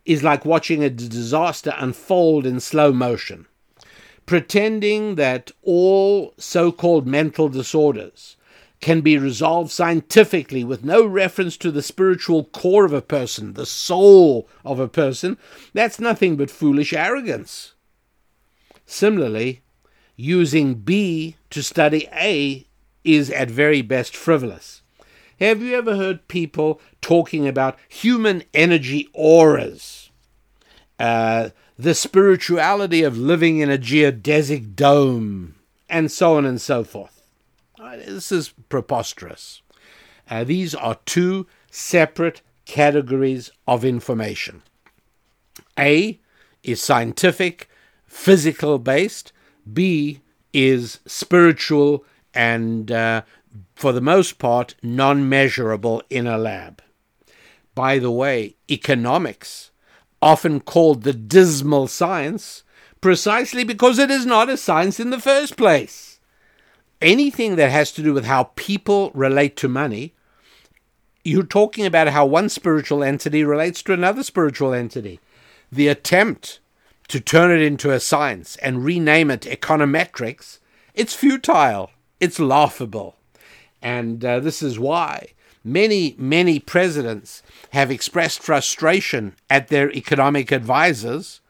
is like watching a disaster unfold in slow motion. Pretending that all so-called mental disorders can be resolved scientifically with no reference to the spiritual core of a person, the soul of a person, that's nothing but foolish arrogance. Similarly, using B to study A is at very best frivolous. Have you ever heard people talking about human energy auras? The spirituality of living in a geodesic dome, and so on and so forth. This is preposterous. These are two separate categories of information. A is scientific, physical-based. B is spiritual and, for the most part, non-measurable in a lab. By the way, economics, often called the dismal science, precisely because it is not a science in the first place. Anything that has to do with how people relate to money, you're talking about how one spiritual entity relates to another spiritual entity. The attempt to turn it into a science and rename it econometrics, it's futile, it's laughable. And this is why many presidents have expressed frustration at their economic advisors.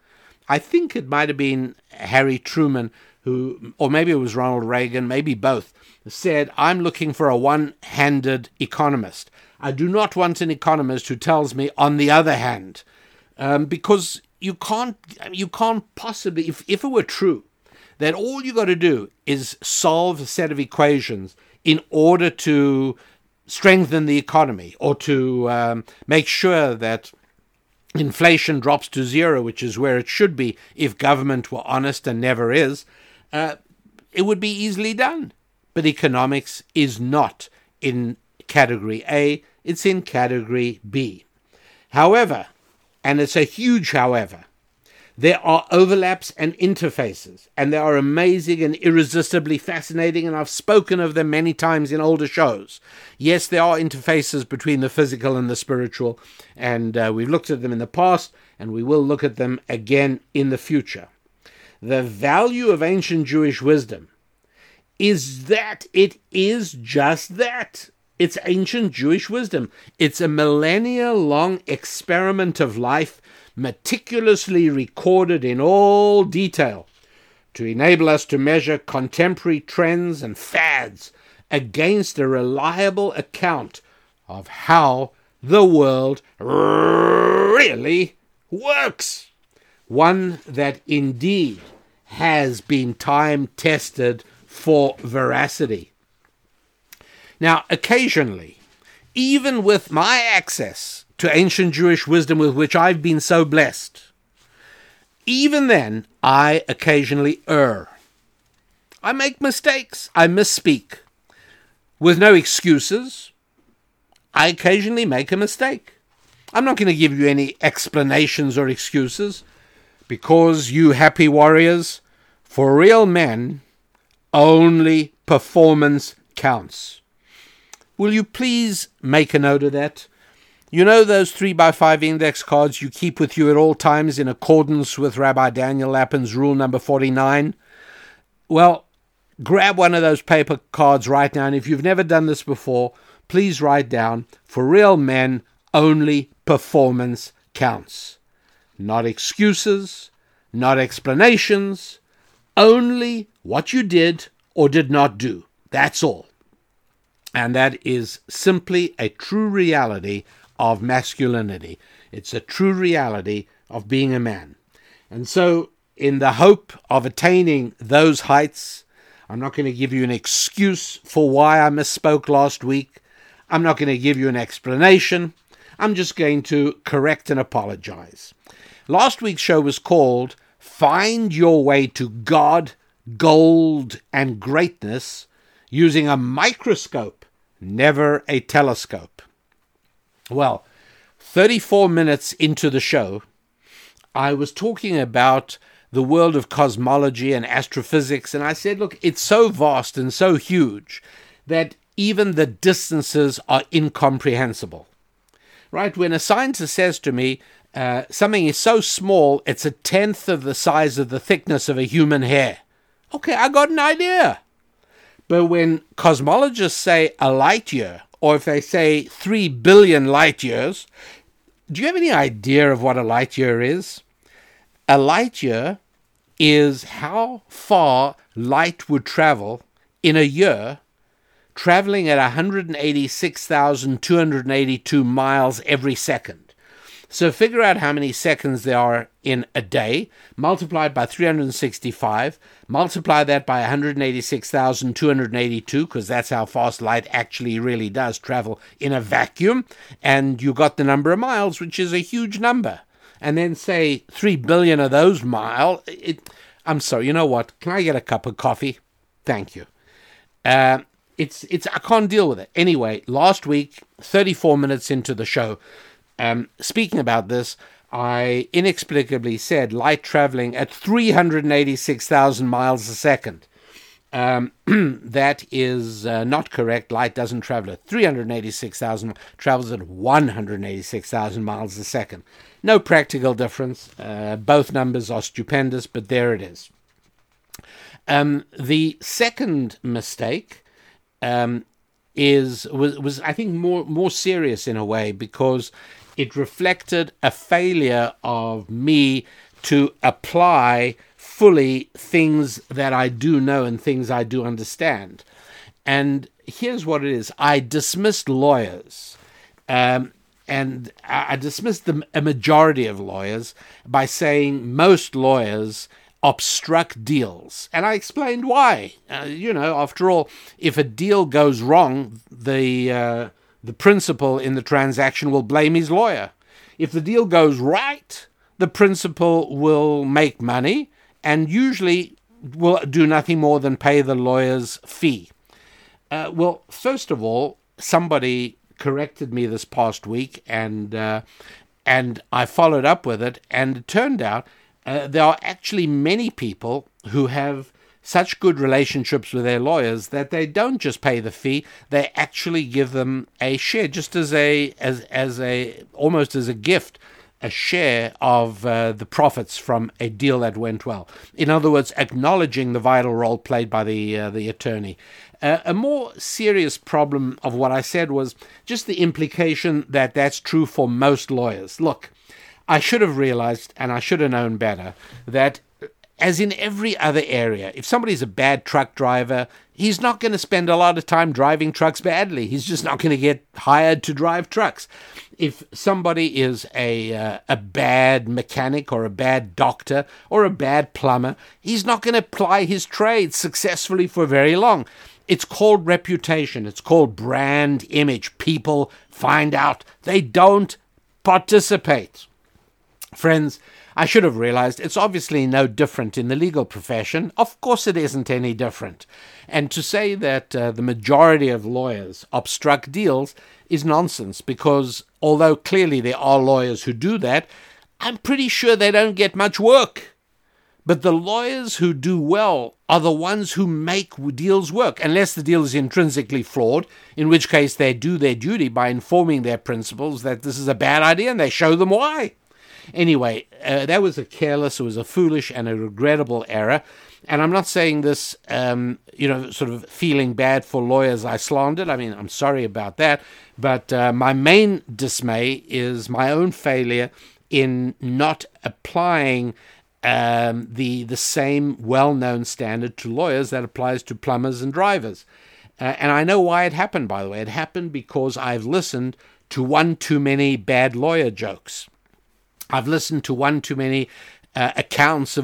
I think it might have been Harry Truman, who, or maybe it was Ronald Reagan, maybe both, said, "I'm looking for a one-handed economist. I do not want an economist who tells me on the other hand," because you can't possibly, if it were true, that all you got to do is solve a set of equations in order to strengthen the economy or to make sure that inflation drops to zero, which is where it should be if government were honest and never is, it would be easily done. But economics is not in category A, it's in category B. However, and it's a huge however, there are overlaps and interfaces, and they are amazing and irresistibly fascinating, and I've spoken of them many times in older shows. Yes, there are interfaces between the physical and the spiritual, and we've looked at them in the past, and we will look at them again in the future. The value of ancient Jewish wisdom is that it is just that. It's ancient Jewish wisdom. It's a millennia-long experiment of life, meticulously recorded in all detail to enable us to measure contemporary trends and fads against a reliable account of how the world really works. One that indeed has been time-tested for veracity. Now, occasionally, even with my access to ancient Jewish wisdom with which I've been so blessed, even then, I occasionally err. I make mistakes. I misspeak. With no excuses, I occasionally make a mistake. I'm not going to give you any explanations or excuses, because you happy warriors, for real men, only performance counts. Will you please make a note of that? You know those 3x5 index cards you keep with you at all times in accordance with Rabbi Daniel Lapin's rule number 49? Well, grab one of those paper cards right now, and if you've never done this before, please write down, for real men, only performance counts. Not excuses, not explanations, only what you did or did not do. That's all. And that is simply a true reality of masculinity. It's a true reality of being a man. And so, in the hope of attaining those heights, I'm not going to give you an excuse for why I misspoke last week. I'm not going to give you an explanation. I'm just going to correct and apologize. Last week's show was called Find Your Way to God, Gold, and Greatness Using a Microscope, Never a Telescope. Well, 34 minutes into the show, I was talking about the world of cosmology and astrophysics, and I said, look, it's so vast and so huge that even the distances are incomprehensible. Right? When a scientist says to me, something is so small, it's a tenth of the size of the thickness of a human hair. Okay, I got an idea. But when cosmologists say a light year, or if they say 3 billion light years, do you have any idea of what a light year is? A light year is how far light would travel in a year, traveling at 186,282 miles every second. So figure out how many seconds there are in a day, multiplied by 365, multiply that by 186,282, because that's how fast light actually really does travel in a vacuum, and you got the number of miles, which is a huge number. And then say 3 billion of those miles. I'm sorry, you know what? Can I get a cup of coffee? Thank you. I can't deal with it. Anyway, last week, 34 minutes into the show, speaking about this, I inexplicably said light traveling at 386,000 miles a second. That is not correct. Light doesn't travel at 386,000, travels at 186,000 miles a second. No practical difference. Both numbers are stupendous, but there it is. The second mistake was I think more serious in a way, because it reflected a failure of me to apply fully things that I do know and things I do understand. And here's what it is. I dismissed lawyers, and I dismissed a majority of lawyers by saying most lawyers obstruct deals. And I explained why. After all, if a deal goes wrong, the principal in the transaction will blame his lawyer. If the deal goes right, the principal will make money and usually will do nothing more than pay the lawyer's fee. Well, first of all, somebody corrected me this past week, and I followed up with it, and it turned out there are actually many people who have such good relationships with their lawyers that they don't just pay the fee, they actually give them a share, just as a almost as a gift, a share of the profits from a deal that went well. In other words, acknowledging the vital role played by the attorney. A more serious problem of what I said was just the implication that that's true for most lawyers. Look, I should have realized, and I should have known better, that as in every other area, if somebody's a bad truck driver, he's not going to spend a lot of time driving trucks badly. He's just not going to get hired to drive trucks. If somebody is a bad mechanic or a bad doctor or a bad plumber, he's not going to apply his trade successfully for very long. It's called reputation. It's called brand image. People find out. They don't participate. Friends, I should have realized it's obviously no different in the legal profession. Of course it isn't any different. And to say that the majority of lawyers obstruct deals is nonsense, because although clearly there are lawyers who do that, I'm pretty sure they don't get much work. But the lawyers who do well are the ones who make deals work, unless the deal is intrinsically flawed, in which case they do their duty by informing their principals that this is a bad idea and they show them why. Anyway, that was a foolish and a regrettable error. And I'm not saying this, sort of feeling bad for lawyers I slandered. I mean, I'm sorry about that. But my main dismay is my own failure in not applying the same well-known standard to lawyers that applies to plumbers and drivers. And I know why it happened, by the way. It happened because I've listened to one too many bad lawyer jokes. I've listened to one too many accounts of,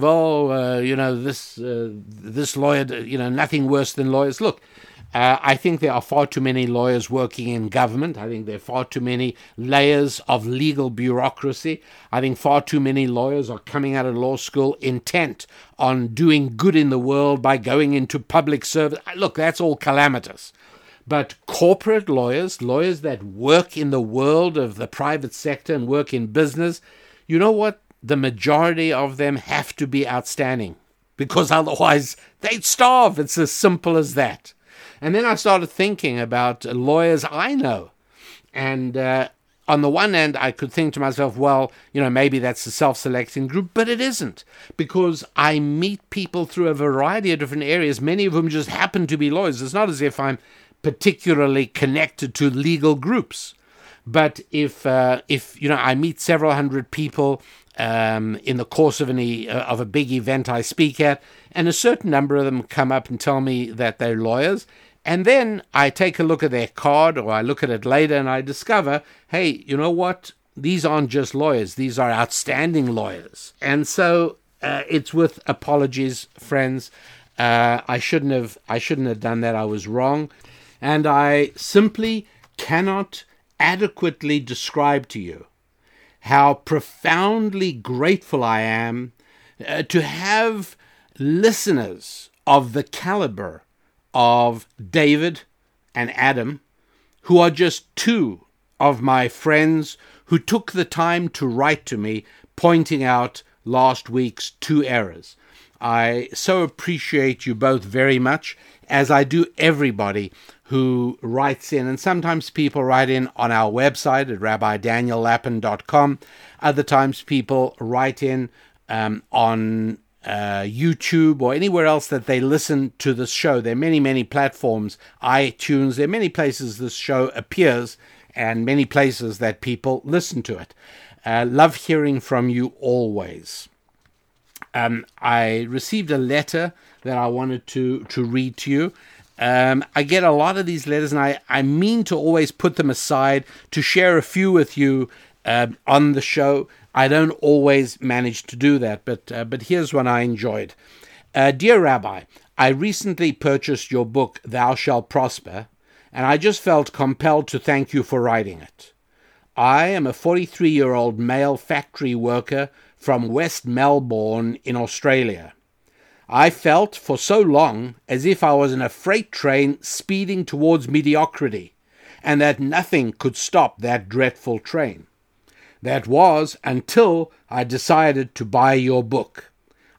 this lawyer, nothing worse than lawyers. Look, I think there are far too many lawyers working in government. I think there are far too many layers of legal bureaucracy. I think far too many lawyers are coming out of law school intent on doing good in the world by going into public service. Look, that's all calamitous. But corporate lawyers, lawyers that work in the world of the private sector and work in business, you know what? the majority of them have to be outstanding, because otherwise they'd starve. It's as simple as that. And then I started thinking about lawyers I know. And on the one hand, I could think to myself, well, you know, maybe that's a self-selecting group, but it isn't, because I meet people through a variety of different areas, many of whom just happen to be lawyers. It's not as if I'm particularly connected to legal groups. But if you know, I meet several hundred people in the course of a big event I speak at, and a certain number of them come up and tell me that they're lawyers, and then I take a look at their card, or I look at it later, and I discover, hey, you know what? These aren't just lawyers; these are outstanding lawyers. And so it's with apologies, friends. I shouldn't have done that. I was wrong, and I simply cannot adequately describe to you how profoundly grateful I am to have listeners of the caliber of David and Adam, who are just two of my friends who took the time to write to me pointing out last week's two errors. I so appreciate you both very much, as I do everybody who writes in. And sometimes people write in on our website at RabbiDanielLapin.com. Other times people write in on YouTube or anywhere else that they listen to this show. There are many, many platforms, iTunes. There are many places this show appears and many places that people listen to it. Love hearing from you always. I received a letter that I wanted to read to you. I get a lot of these letters, and I mean to always put them aside to share a few with you on the show. I don't always manage to do that, but here's one I enjoyed. Dear Rabbi, I recently purchased your book, Thou Shall Prosper, and I just felt compelled to thank you for writing it. I am a 43-year-old male factory worker from West Melbourne in Australia. I felt for so long as if I was in a freight train speeding towards mediocrity, and that nothing could stop that dreadful train. That was until I decided to buy your book.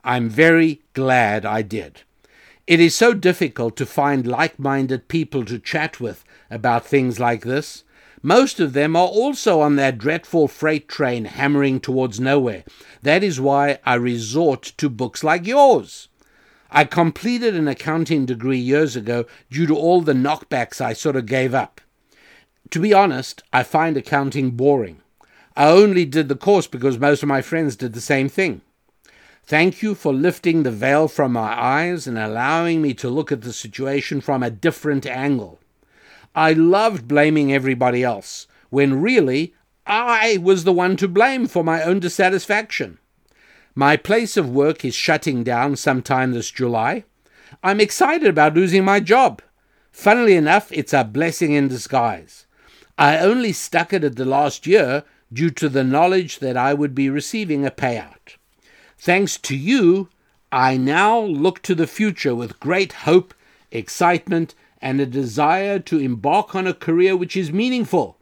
I'm very glad I did. It is so difficult to find like-minded people to chat with about things like this. Most of them are also on that dreadful freight train hammering towards nowhere. That is why I resort to books like yours. I completed an accounting degree years ago due to all the knockbacks. I sort of gave up. To be honest, I find accounting boring. I only did the course because most of my friends did the same thing. Thank you for lifting the veil from my eyes and allowing me to look at the situation from a different angle. I loved blaming everybody else, when really I was the one to blame for my own dissatisfaction. My place of work is shutting down sometime this July. I'm excited about losing my job. Funnily enough, it's a blessing in disguise. I only stuck it at the last year due to the knowledge that I would be receiving a payout. Thanks to you, I now look to the future with great hope, excitement, and a desire to embark on a career which is meaningful.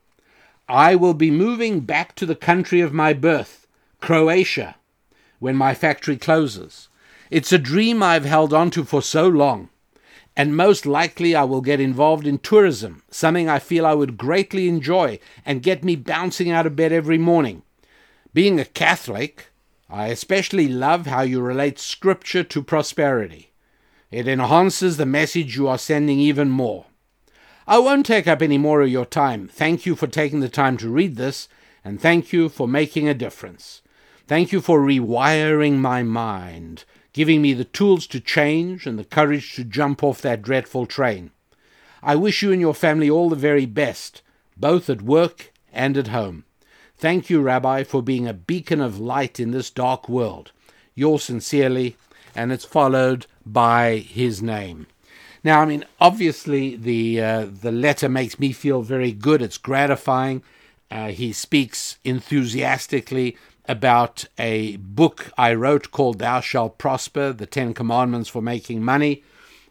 I will be moving back to the country of my birth, Croatia, when my factory closes. It's a dream I've held on to for so long, and most likely I will get involved in tourism, something I feel I would greatly enjoy and get me bouncing out of bed every morning. Being a Catholic, I especially love how you relate Scripture to prosperity. It enhances the message you are sending even more. I won't take up any more of your time. Thank you for taking the time to read this, and thank you for making a difference. Thank you for rewiring my mind, giving me the tools to change and the courage to jump off that dreadful train. I wish you and your family all the very best, both at work and at home. Thank you, Rabbi, for being a beacon of light in this dark world. Yours sincerely, and it's followed by his name. Now, I mean, obviously the letter makes me feel very good. It's gratifying. He speaks enthusiastically about a book I wrote called Thou Shalt Prosper, the 10 Commandments for Making Money.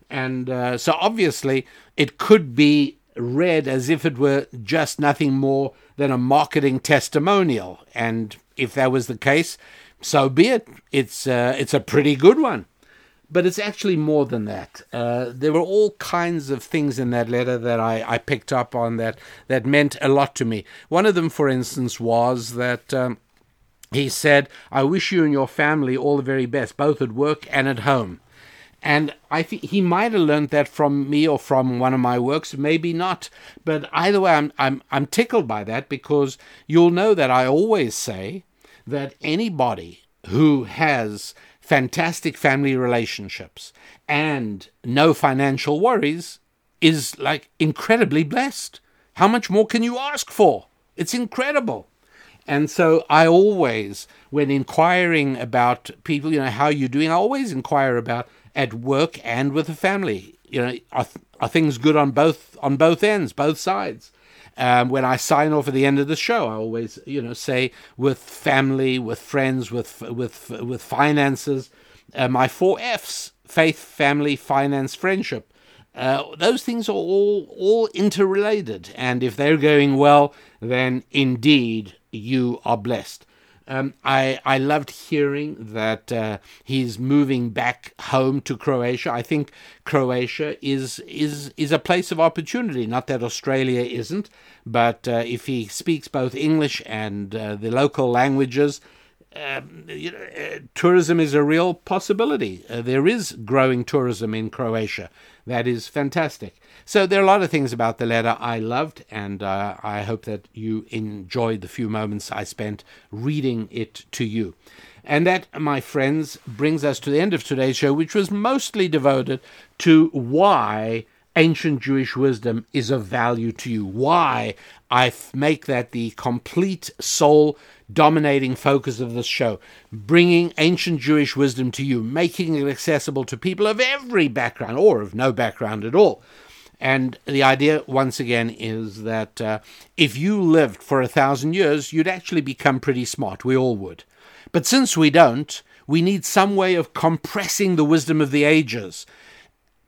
And so obviously it could be read as if it were just nothing more than a marketing testimonial. And if that was the case, so be it. It's a pretty good one. But it's actually more than that. There were all kinds of things in that letter that I picked up on that meant a lot to me. One of them, for instance, was that he said, I wish you and your family all the very best, both at work and at home. And I think he might have learned that from me or from one of my works, maybe not. But either way, I'm tickled by that, because you'll know that I always say that anybody who has fantastic family relationships and no financial worries is like incredibly blessed. How much more can you ask for? It's incredible. And so I always, when inquiring about people, how you're doing, I always inquire about at work and with the family. Are things good on both ends, both sides? When I sign off at the end of the show, I always, say with family, with friends, with finances, my 4 Fs: faith, family, finance, friendship. Those things are all interrelated, and if they're going well, then indeed you are blessed. I loved hearing that he's moving back home to Croatia. I think Croatia is a place of opportunity. Not that Australia isn't, but if he speaks both English and the local languages, tourism is a real possibility. There is growing tourism in Croatia. That is fantastic. So there are a lot of things about the letter I loved, and I hope that you enjoyed the few moments I spent reading it to you. And that, my friends, brings us to the end of today's show, which was mostly devoted to why ancient Jewish wisdom is of value to you, why I make that the complete soul-dominating focus of this show, bringing ancient Jewish wisdom to you, making it accessible to people of every background or of no background at all. And the idea, once again, is that if you lived for 1,000 years, you'd actually become pretty smart. We all would. But since we don't, we need some way of compressing the wisdom of the ages.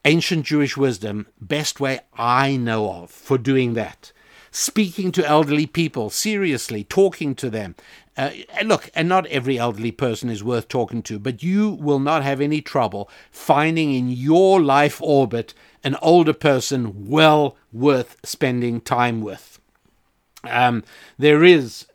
Ancient Jewish wisdom, best way I know of for doing that. Speaking to elderly people, seriously, talking to them. And not every elderly person is worth talking to, but you will not have any trouble finding in your life orbit an older person well worth spending time with. There is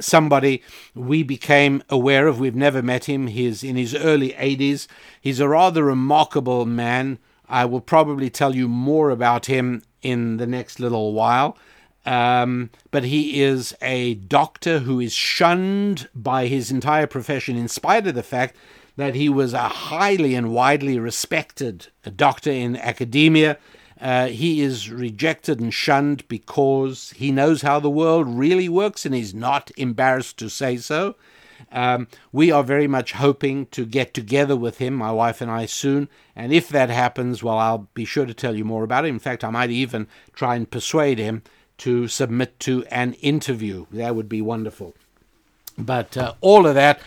somebody we became aware of. We've never met him. He's in his early 80s. He's a rather remarkable man. I will probably tell you more about him in the next little while. But he is a doctor who is shunned by his entire profession, in spite of the fact that he was a highly and widely respected doctor in academia. He is rejected and shunned because he knows how the world really works, and he's not embarrassed to say so. We are very much hoping to get together with him, my wife and I, soon. And if that happens, well, I'll be sure to tell you more about it. In fact, I might even try and persuade him to submit to an interview. That would be wonderful. But all of that,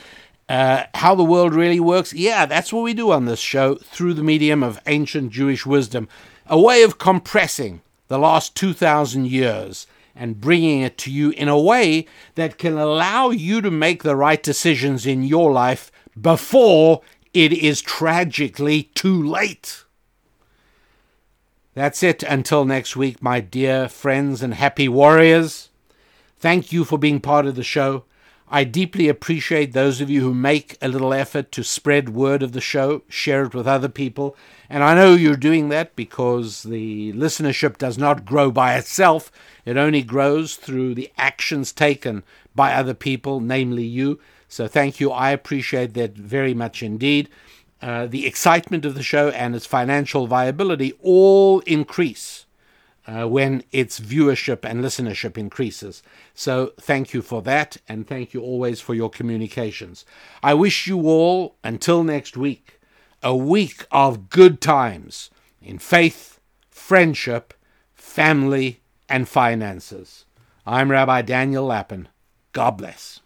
how the world really works, yeah, that's what we do on this show through the medium of ancient Jewish wisdom, a way of compressing the last 2,000 years and bringing it to you in a way that can allow you to make the right decisions in your life before it is tragically too late. That's it. Until next week, my dear friends and happy warriors, thank you for being part of the show. I deeply appreciate those of you who make a little effort to spread word of the show, share it with other people. And I know you're doing that because the listenership does not grow by itself. It only grows through the actions taken by other people, namely you. So thank you. I appreciate that very much indeed. The excitement of the show and its financial viability all increase when its viewership and listenership increases. So thank you for that, and thank you always for your communications. I wish you all, until next week, a week of good times in faith, friendship, family, and finances. I'm Rabbi Daniel Lapin. God bless.